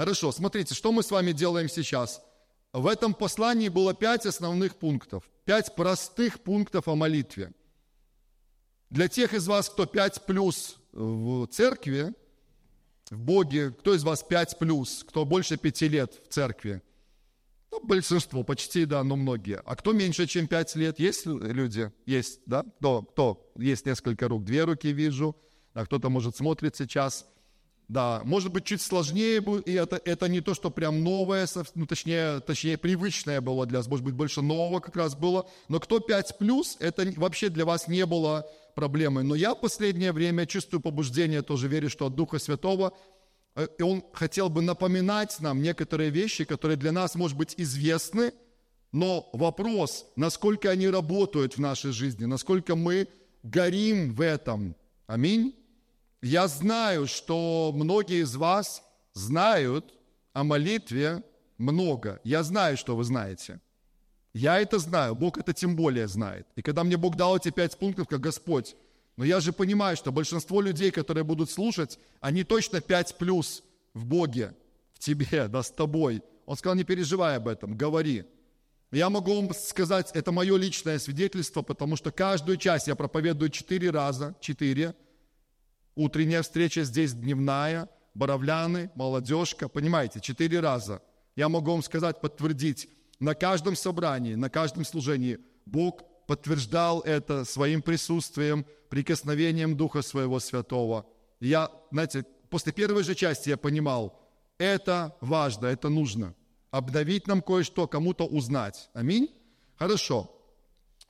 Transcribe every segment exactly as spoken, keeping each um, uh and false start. Хорошо, смотрите, что мы с вами делаем сейчас. В этом послании было пять основных пунктов, пять простых пунктов о молитве. Для тех из вас, кто пять плюс в церкви, в Боге, кто из вас пять плюс, кто больше пяти лет в церкви? Ну, большинство, почти, да, но многие. А кто меньше, чем пять лет? Есть люди? Есть, да? Кто? Кто? Есть несколько рук, две руки вижу, а кто-то, может, смотрит сейчас. Да, может быть, чуть сложнее будет, и это, это не то, что прям новое, ну, точнее, точнее, привычное было для вас, может быть, больше нового как раз было, но кто пять плюс, это вообще для вас не было проблемой. Но я в последнее время чувствую побуждение, тоже верю, что от Духа Святого, и Он хотел бы напоминать нам некоторые вещи, которые для нас, может быть, известны, но вопрос, насколько они работают в нашей жизни, насколько мы горим в этом. Аминь. Я знаю, что многие из вас знают о молитве много. Я знаю, что вы знаете. Я это знаю, Бог это тем более знает. И когда мне Бог дал эти пять пунктов, как Господь, но я же понимаю, что большинство людей, которые будут слушать, они точно пять плюс в Боге, в тебе, да, с тобой. Он сказал, не переживай об этом, говори. Я могу вам сказать, это мое личное свидетельство, потому что каждую часть я проповедую четыре раза, четыре. Утренняя встреча здесь, дневная, Боровляны, молодежка. Понимаете, четыре раза. Я могу вам сказать, подтвердить. На каждом собрании, на каждом служении Бог подтверждал это своим присутствием, прикосновением Духа Своего Святого. Я, знаете, после первой же части я понимал, это важно, это нужно. Обновить нам кое-что, кому-то узнать. Аминь? Хорошо.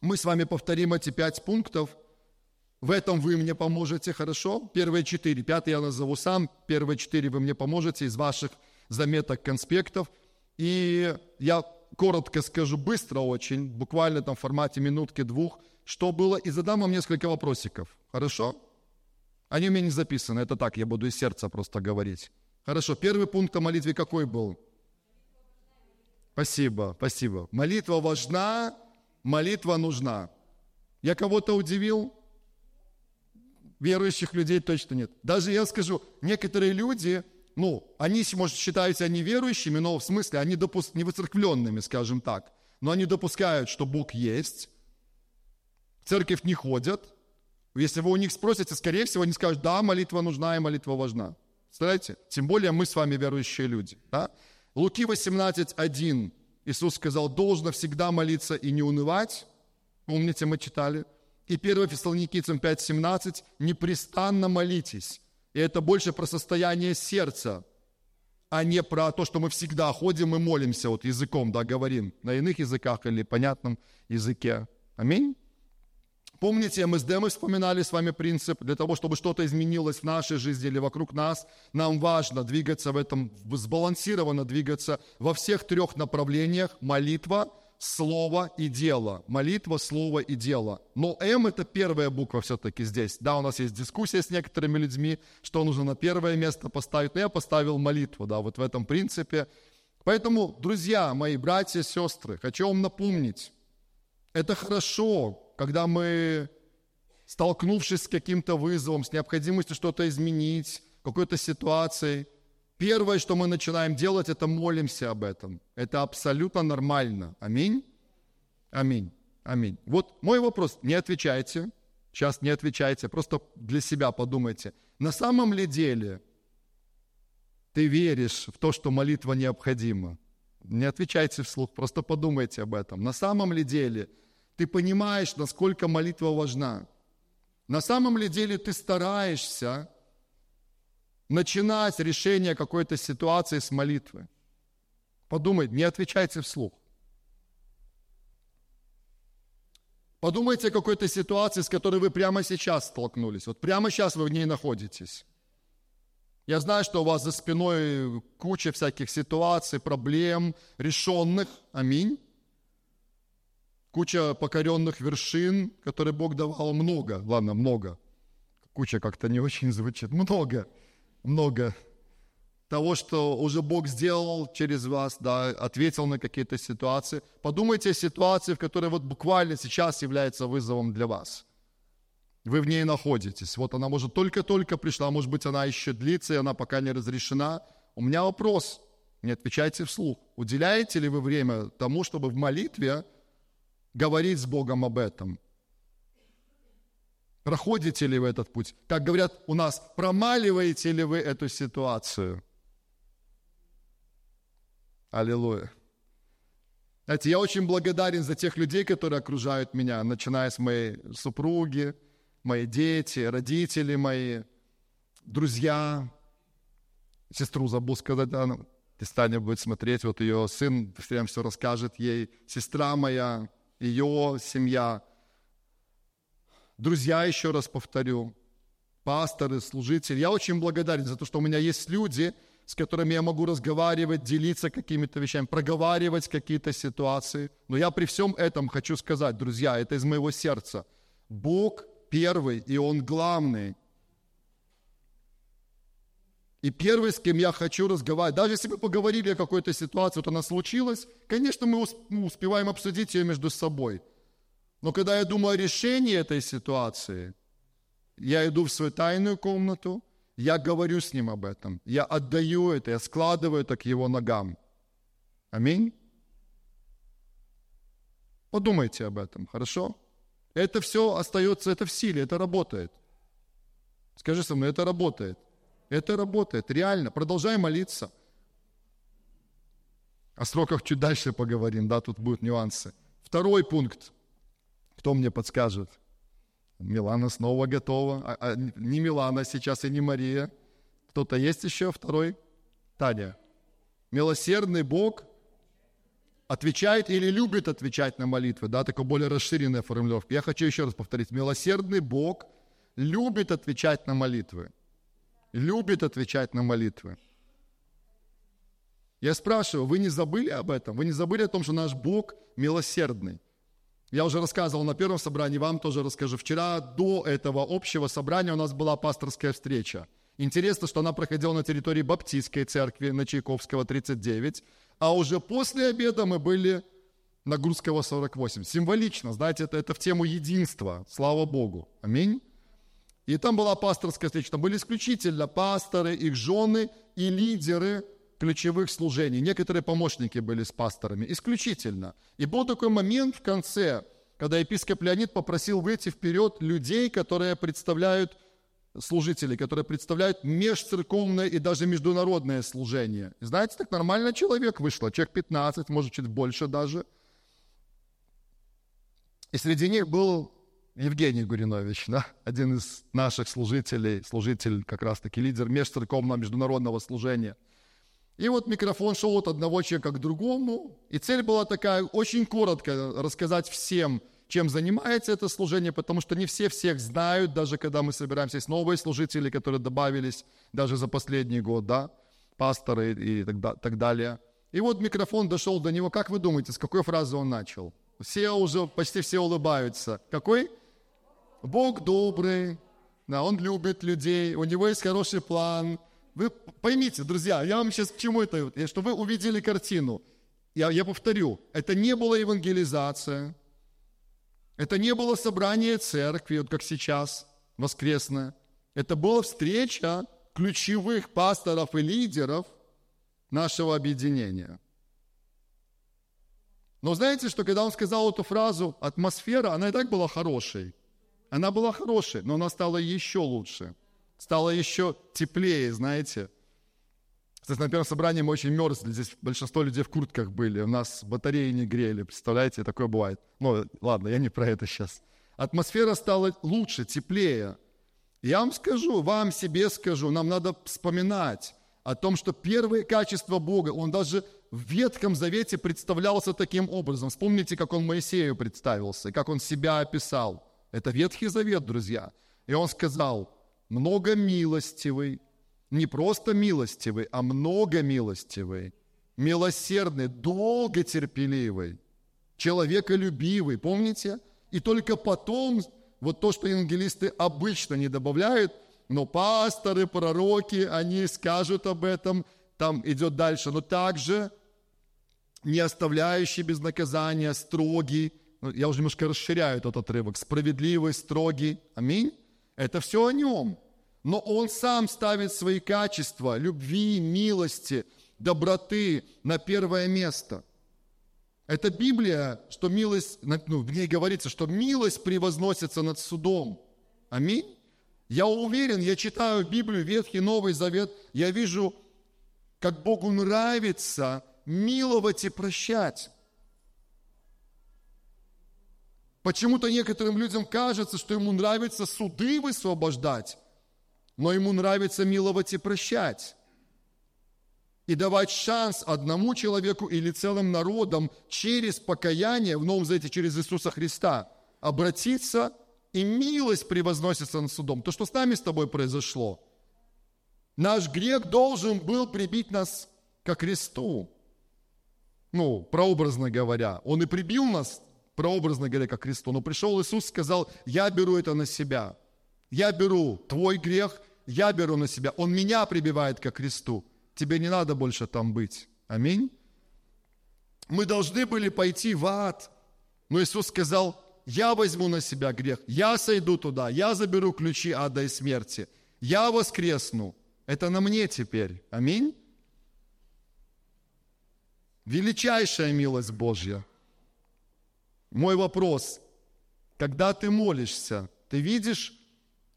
Мы с вами повторим эти пять пунктов. В этом вы мне поможете, хорошо? Первые четыре, пятый я назову сам, первые четыре вы мне поможете из ваших заметок, конспектов. И я коротко скажу, быстро очень, буквально там в формате минутки-двух, что было, и задам вам несколько вопросиков, хорошо? Они у меня не записаны, это так, я буду из сердца просто говорить. Хорошо, первый пункт о молитве какой был? Спасибо, спасибо. Молитва важна, молитва нужна. Я кого-то удивил? Верующих людей точно нет. Даже я скажу, некоторые люди, ну, они, может, считают себя неверующими, но в смысле они допуск... невоцерквленными, скажем так. Но они допускают, что Бог есть, в церковь не ходят. Если вы у них спросите, скорее всего, они скажут, да, молитва нужна и молитва важна. Представляете? Тем более мы с вами верующие люди. Да? Луки восемнадцать один. Иисус сказал, должно всегда молиться и не унывать. Помните, мы читали. И первое Фессалоникийцам пять семнадцать, непрестанно молитесь. И это больше про состояние сердца, а не про то, что мы всегда ходим и молимся вот языком, да, говорим на иных языках или понятном языке. Аминь. Помните, эм эс дэ мы вспоминали с вами принцип, для того, чтобы что-то изменилось в нашей жизни или вокруг нас, нам важно двигаться в этом, сбалансированно двигаться во всех трех направлениях: молитва, слово и дело. Молитва, слово и дело. Но М – это первая буква все-таки здесь. Да, у нас есть дискуссия с некоторыми людьми, что нужно на первое место поставить. Но я поставил молитву, да, вот в этом принципе. Поэтому, друзья, мои братья, сестры, хочу вам напомнить. Это хорошо, когда мы, столкнувшись с каким-то вызовом, с необходимостью что-то изменить, какой-то ситуацией, первое, что мы начинаем делать, это молимся об этом. Это абсолютно нормально. Аминь? Аминь. Аминь. Вот мой вопрос. Не отвечайте. Сейчас не отвечайте. Просто для себя подумайте. На самом ли деле ты веришь в то, что молитва необходима? Не отвечайте вслух. Просто подумайте об этом. На самом ли деле ты понимаешь, насколько молитва важна? На самом ли деле ты стараешься начинать решение какой-то ситуации с молитвы? Подумайте, не отвечайте вслух. Подумайте о какой-то ситуации, с которой вы прямо сейчас столкнулись. Вот прямо сейчас вы в ней находитесь. Я знаю, что у вас за спиной куча всяких ситуаций, проблем, решенных. Аминь. Куча покоренных вершин, которые Бог давал. Много, ладно, много. Куча как-то не очень звучит. Много. Много того, что уже Бог сделал через вас, да, ответил на какие-то ситуации. Подумайте о ситуации, которая вот буквально сейчас является вызовом для вас. Вы в ней находитесь. Вот она, может, только-только пришла, может быть, она еще длится, и она пока не разрешена. У меня вопрос, не отвечайте вслух. Уделяете ли вы время тому, чтобы в молитве говорить с Богом об этом? Проходите ли вы этот путь? Как говорят у нас, промаливаете ли вы эту ситуацию? Аллилуйя. Знаете, я очень благодарен за тех людей, которые окружают меня, начиная с моей супруги, мои дети, родители мои, друзья. Сестру забыл сказать, она, Таня будет смотреть, вот ее сын прям все расскажет ей. Сестра моя, ее семья. Друзья, еще раз повторю, пасторы, служители. Я очень благодарен за то, что у меня есть люди, с которыми я могу разговаривать, делиться какими-то вещами, проговаривать какие-то ситуации. Но я при всем этом хочу сказать, друзья, это из моего сердца. Бог первый, и Он главный. И первый, с кем я хочу разговаривать, даже если мы поговорили о какой-то ситуации, вот она случилась, конечно, мы успеваем обсудить ее между собой. Но когда я думаю о решении этой ситуации, я иду в свою тайную комнату, я говорю с Ним об этом, я отдаю это, я складываю это к Его ногам. Аминь. Подумайте об этом, хорошо? Это все остается, это в силе, это работает. Скажи со мной, это работает. Это работает, реально. Продолжай молиться. О сроках чуть дальше поговорим, да, тут будут нюансы. Второй пункт. Кто мне подскажет? Милана снова готова. А, а, не Милана сейчас и не Мария. Кто-то есть еще? Второй? Таня. Милосердный Бог отвечает или любит отвечать на молитвы, да, такая более расширенная формулировка. Я хочу еще раз повторить. Милосердный Бог любит отвечать на молитвы. Любит отвечать на молитвы. Я спрашиваю, вы не забыли об этом? Вы не забыли о том, что наш Бог милосердный? Я уже рассказывал на первом собрании, вам тоже расскажу. Вчера до этого общего собрания у нас была пасторская встреча. Интересно, что она проходила на территории Баптистской церкви на Чайковского, тридцать девять. А уже после обеда мы были на Гурского, сорок восемь. Символично, знаете, это, это в тему единства. Слава Богу. Аминь. И там была пасторская встреча, там были исключительно пасторы, их жены и лидеры ключевых служений. Некоторые помощники были с пасторами, исключительно. И был такой момент в конце, когда епископ Леонид попросил выйти вперед людей, которые представляют служителей, которые представляют межцерковное и даже международное служение. Знаете, так нормально человек вышло, человек пятнадцать, может, чуть больше даже. И среди них был Евгений Гуринович, да, один из наших служителей, служитель, как раз-таки лидер межцерковного международного служения. И вот микрофон шел от одного человека к другому, и цель была такая, очень коротко рассказать всем, чем занимается это служение, потому что не все всех знают, даже когда мы собираемся, есть новые служители, которые добавились даже за последний год, да, пасторы и так далее. И вот микрофон дошел до него, как вы думаете, с какой фразы он начал? Все уже, почти все улыбаются. Какой? Бог добрый, да, Он любит людей, у Него есть хороший план. Вы поймите, друзья, я вам сейчас к чему это, чтобы вы увидели картину. Я, я повторю, это не была евангелизация, это не было собрание церкви, вот как сейчас, воскресное. Это была встреча ключевых пасторов и лидеров нашего объединения. Но знаете, что когда он сказал эту фразу, атмосфера, она и так была хорошей. Она была хорошей, но она стала еще лучше. Стала еще теплее, знаете. Кстати, на первом собрании мы очень мерзли. Здесь большинство людей в куртках были. У нас батареи не грели, представляете, такое бывает. Ну, ладно, я не про это сейчас. Атмосфера стала лучше, теплее. Я вам скажу, вам себе скажу, нам надо вспоминать о том, что первое качество Бога, Он даже в Ветхом Завете представлялся таким образом. Вспомните, как Он Моисею представился, как Он себя описал. Это Ветхий Завет, друзья. И Он сказал, многомилостивый, не просто милостивый, а многомилостивый, милосердный, долготерпеливый, человеколюбивый, помните? И только потом, вот то, что евангелисты обычно не добавляют, но пасторы, пророки, они скажут об этом, там идет дальше, но также не оставляющий без наказания, строгий, я уже немножко расширяю этот отрывок, справедливый, строгий, аминь, это все о нем. но он сам ставит свои качества любви, милости, доброты на первое место. Это Библия, что милость, ну, в ней говорится, что милость превозносится над судом. Аминь. Я уверен, я читаю Библию, Ветхий, Новый Завет, я вижу, как Богу нравится миловать и прощать. Почему-то некоторым людям кажется, что ему нравится суды высвобождать, но ему нравится миловать и прощать. И давать шанс одному человеку или целым народам через покаяние, в Новом Завете через Иисуса Христа, обратиться, и милость превозносится над судом. То, что с нами с тобой произошло. Наш грех должен был прибить нас ко кресту. Ну, прообразно говоря. Он и прибил нас, прообразно говоря, ко кресту. Но пришел Иисус и сказал: я беру это на себя. Я беру твой грех, я беру на себя. Он меня прибивает ко кресту. Тебе не надо больше там быть. Аминь. Мы должны были пойти в ад. Но Иисус сказал: я возьму на себя грех. Я сойду туда. Я заберу ключи ада и смерти. Я воскресну. Это на мне теперь. Аминь. Величайшая милость Божья. Мой вопрос. Когда ты молишься, ты видишь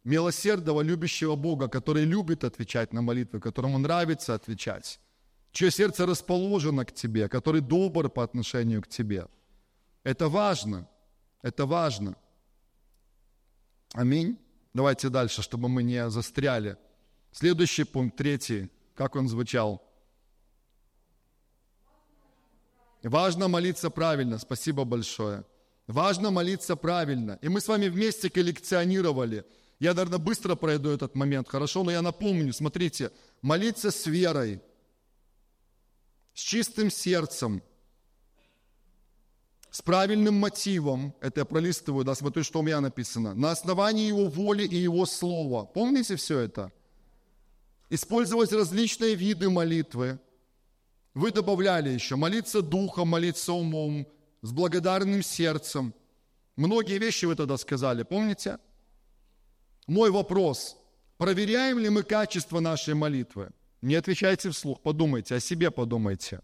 милосердного, любящего Бога, который любит отвечать на молитвы, которому нравится отвечать, чье сердце расположено к тебе, который добр по отношению к тебе. Это важно. Это важно. Аминь. Давайте дальше, чтобы мы не застряли. Следующий пункт, третий. Как он звучал? Важно молиться правильно. Спасибо большое. Важно молиться правильно. И мы с вами вместе коллекционировали. Я, наверное, быстро пройду этот момент, хорошо, но я напомню, смотрите, молиться с верой, с чистым сердцем, с правильным мотивом, это я пролистываю, да, смотрю, что у меня написано, на основании Его воли и Его слова. Помните все это? Использовать различные виды молитвы. Вы добавляли еще молиться духом, молиться умом, с благодарным сердцем. Многие вещи вы тогда сказали, помните? Мой вопрос. Проверяем ли мы качество нашей молитвы? Не отвечайте вслух, подумайте, о себе подумайте.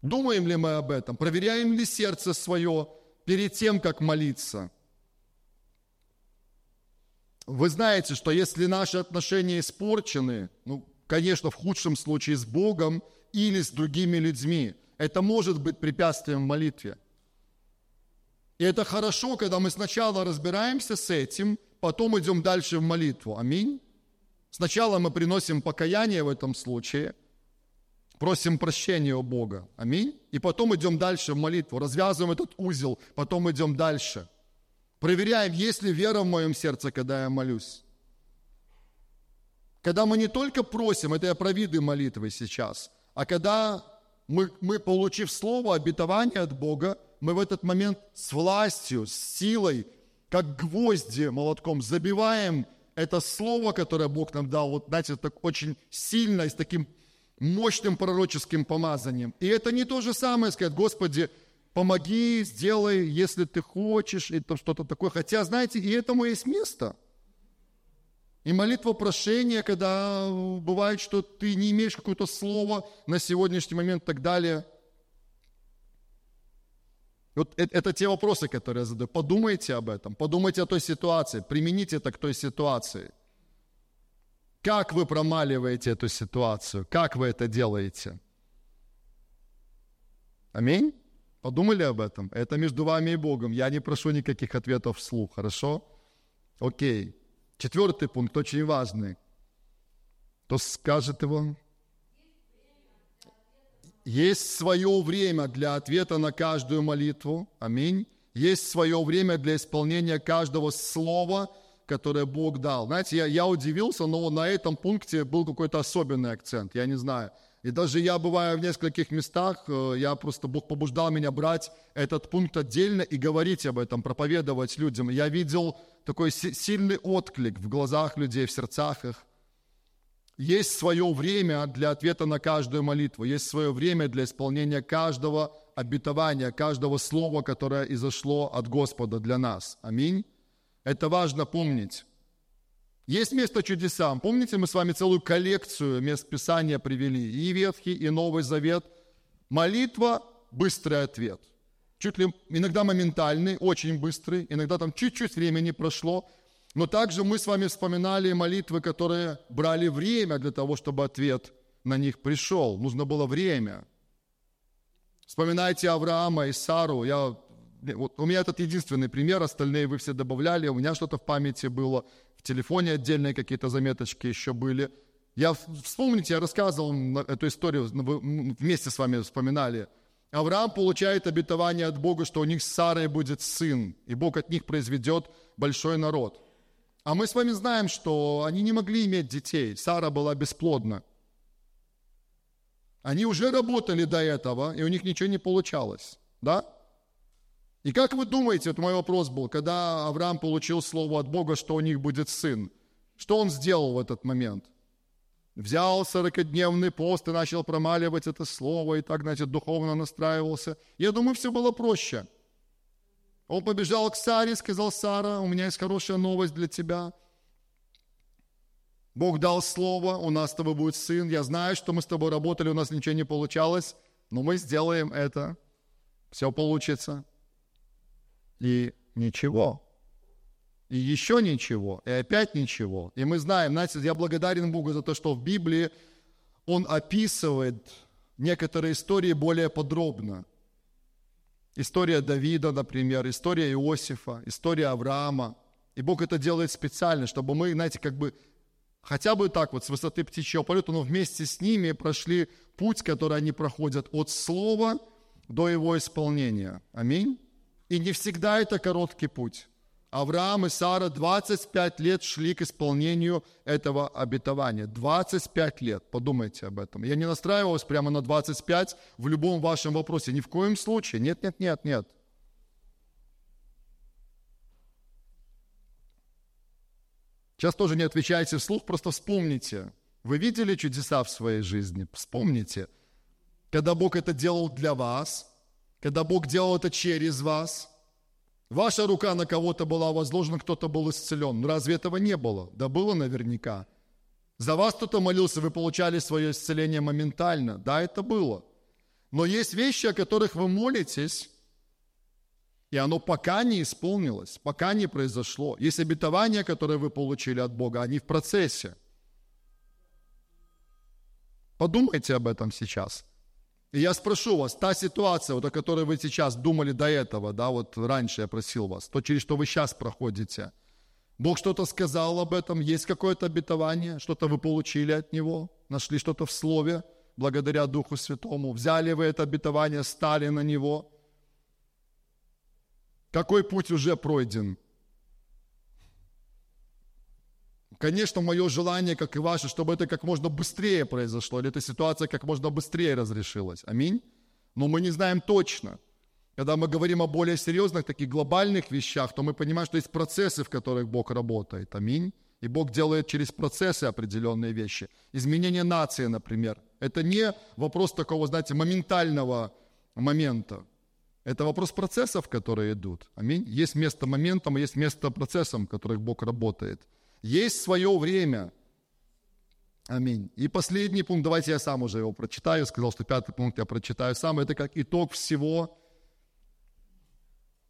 Думаем ли мы об этом? Проверяем ли сердце свое перед тем, как молиться? Вы знаете, что если наши отношения испорчены, ну, конечно, в худшем случае с Богом или с другими людьми, это может быть препятствием в молитве. И это хорошо, когда мы сначала разбираемся с этим, потом идем дальше в молитву. Аминь. Сначала мы приносим покаяние в этом случае, просим прощения у Бога. Аминь. И потом идем дальше в молитву, развязываем этот узел, потом идем дальше. Проверяем, есть ли вера в моем сердце, когда я молюсь. Когда мы не только просим, это я про виды молитвы сейчас, а когда мы, мы получив слово, обетование от Бога, мы в этот момент с властью, с силой, как гвозди молотком забиваем это слово, которое Бог нам дал, вот, знаете, так очень сильно и с таким мощным пророческим помазанием. И это не то же самое сказать: Господи, помоги, сделай, если ты хочешь, и там что-то такое. Хотя, знаете, и этому есть место. И молитва прошения, когда бывает, что ты не имеешь какое-то слово на сегодняшний момент и так далее. Вот это те вопросы, которые я задаю. Подумайте об этом, подумайте о той ситуации, примените это к той ситуации. Как вы промаливаете эту ситуацию? Как вы это делаете? Аминь? Подумали об этом? Это между вами и Богом. Я не прошу никаких ответов вслух, хорошо? Окей. Четвертый пункт, очень важный. Кто скажет его? Есть свое время для ответа на каждую молитву. Аминь. Есть свое время для исполнения каждого слова, которое Бог дал. Знаете, я, я удивился, но на этом пункте был какой-то особенный акцент, я не знаю. И даже я бываю в нескольких местах, я просто, Бог побуждал меня брать этот пункт отдельно и говорить об этом, проповедовать людям. Я видел такой сильный отклик в глазах людей, в сердцах их. Есть свое время для ответа на каждую молитву. Есть свое время для исполнения каждого обетования, каждого слова, которое изошло от Господа для нас. Аминь. Это важно помнить. Есть место чудесам. Помните, мы с вами целую коллекцию мест Писания привели. И Ветхий, и Новый Завет. Молитва – быстрый ответ. Чуть ли иногда моментальный, очень быстрый. Иногда там чуть-чуть времени прошло. Но также мы с вами вспоминали молитвы, которые брали время для того, чтобы ответ на них пришел. Нужно было время. Вспоминайте Авраама и Сару. Я, вот у меня этот единственный пример. Остальные вы все добавляли. У меня что-то в памяти было. В телефоне отдельные какие-то заметочки еще были. Я, вспомните, я рассказывал эту историю, вместе с вами вспоминали. Авраам получает обетование от Бога, что у них с Сарой будет сын, и Бог от них произведет большой народ. А мы с вами знаем, что они не могли иметь детей. Сара была бесплодна. Они уже работали до этого, и у них ничего не получалось. Да? И как вы думаете, это мой вопрос был, когда Авраам получил слово от Бога, что у них будет сын, что он сделал в этот момент? Взял сорокадневный пост и начал промаливать это слово, и так, знаете, духовно настраивался. Я думаю, все было проще. Он побежал к Саре, сказал: Сара, у меня есть хорошая новость для тебя. Бог дал слово, у нас с тобой будет сын. Я знаю, что мы с тобой работали, у нас ничего не получалось, но мы сделаем это. Все получится. И ничего. И еще ничего. И опять ничего. И мы знаем, знаете, я благодарен Богу за то, что в Библии Он описывает некоторые истории более подробно. История Давида, например, история Иосифа, история Авраама. И Бог это делает специально, чтобы мы, знаете, как бы хотя бы так вот с высоты птичьего полета, но вместе с ними прошли путь, который они проходят от слова до его исполнения. Аминь. И не всегда это короткий путь. Авраам и Сара двадцать пять лет шли к исполнению этого обетования. двадцать пять лет, подумайте об этом. Я не настраивалась прямо на двадцать пять в любом вашем вопросе. Ни в коем случае. Нет, нет, нет, нет. Сейчас тоже не отвечайте вслух, просто вспомните. Вы видели чудеса в своей жизни? Вспомните. Когда Бог это делал для вас, когда Бог делал это через вас, ваша рука на кого-то была возложена, кто-то был исцелен. Но разве этого не было? Да было наверняка. За вас кто-то молился, вы получали свое исцеление моментально. Да, это было. Но есть вещи, о которых вы молитесь, и оно пока не исполнилось, пока не произошло. Есть обетования, которые вы получили от Бога, они в процессе. Подумайте об этом сейчас. И я спрошу вас, та ситуация, вот, о которой вы сейчас думали до этого, да, вот раньше я просил вас, то, через что вы сейчас проходите, Бог что-то сказал об этом, есть какое-то обетование, что-то вы получили от Него, нашли что-то в Слове, благодаря Духу Святому, взяли вы это обетование, стали на него. Какой путь уже пройден? Конечно, мое желание, как и ваше, чтобы это как можно быстрее произошло, или эта ситуация как можно быстрее разрешилась. Аминь. Но мы не знаем точно. Когда мы говорим о более серьезных, таких глобальных вещах, то мы понимаем, что есть процессы, в которых Бог работает. Аминь. И Бог делает через процессы определенные вещи. Изменение нации, например. Это не вопрос такого, знаете, моментального момента. Это вопрос процессов, которые идут. Аминь. Есть место моментам, есть место процессам, в которых Бог работает. Есть свое время. Аминь. И последний пункт, давайте я сам уже его прочитаю. Сказал, что пятый пункт я прочитаю сам. Это как итог всего.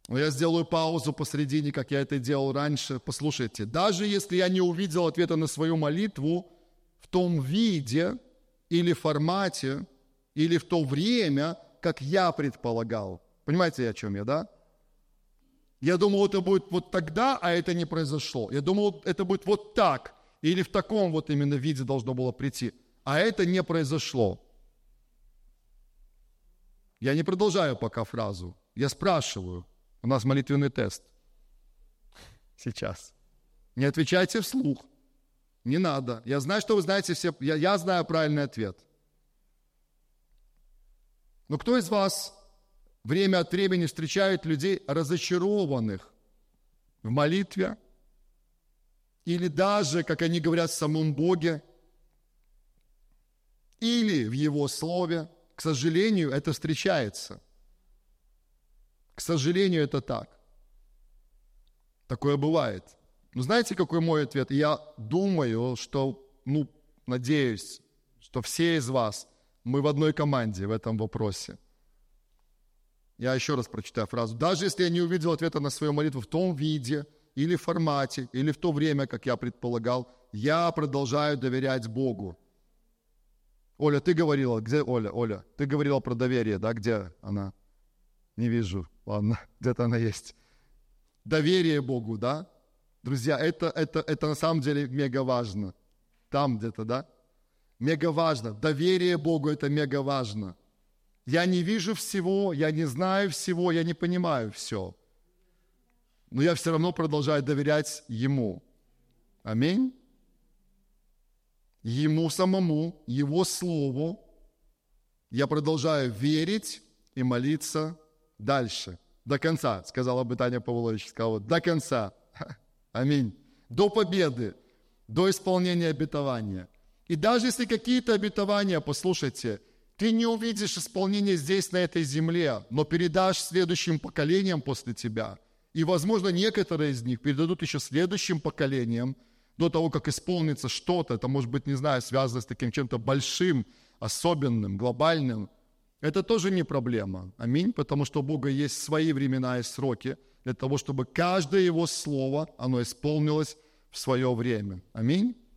Но я сделаю паузу посредине, как я это делал раньше. Послушайте, даже если я не увидел ответа на свою молитву в том виде или формате, или в то время, как я предполагал. Понимаете, о чем я, да? Я думал, это будет вот тогда, а это не произошло. Я думал, это будет вот так, или в таком вот именно виде должно было прийти. А это не произошло. Я не продолжаю пока фразу. Я спрашиваю. У нас молитвенный тест. Сейчас. Не отвечайте вслух. Не надо. Я знаю, что вы знаете все. Я, я знаю правильный ответ. Но кто из вас время от времени встречают людей, разочарованных в молитве, или даже, как они говорят, в самом Боге, или в Его Слове. К сожалению, это встречается. К сожалению, это так. Такое бывает. Ну, знаете, какой мой ответ? Я думаю, что, ну, надеюсь, что все из вас, мы в одной команде в этом вопросе. Я еще раз прочитаю фразу. Даже если я не увидел ответа на свою молитву в том виде, или в формате, или в то время, как я предполагал, я продолжаю доверять Богу. Оля, ты говорила, где Оля? Оля, ты говорила про доверие, да? Где она? Не вижу. Ладно, где-то она есть. Доверие Богу, да? Друзья, это, это, это на самом деле мега важно. Там где-то, да? Мега важно. Доверие Богу – это мега важно. Я не вижу всего, я не знаю всего, я не понимаю все. Но я все равно продолжаю доверять Ему. Аминь. Ему самому, Его Слову. Я продолжаю верить и молиться дальше. До конца, сказала бы Таня Павлович, сказала, до конца. Аминь. До победы, до исполнения обетования. И даже если какие-то обетования, послушайте, ты не увидишь исполнения здесь, на этой земле, но передашь следующим поколениям после тебя. И, возможно, некоторые из них передадут еще следующим поколениям до того, как исполнится что-то. Это, может быть, не знаю, связано с таким чем-то большим, особенным, глобальным. Это тоже не проблема. Аминь. Потому что у Бога есть свои времена и сроки для того, чтобы каждое Его слово, оно исполнилось в свое время. Аминь.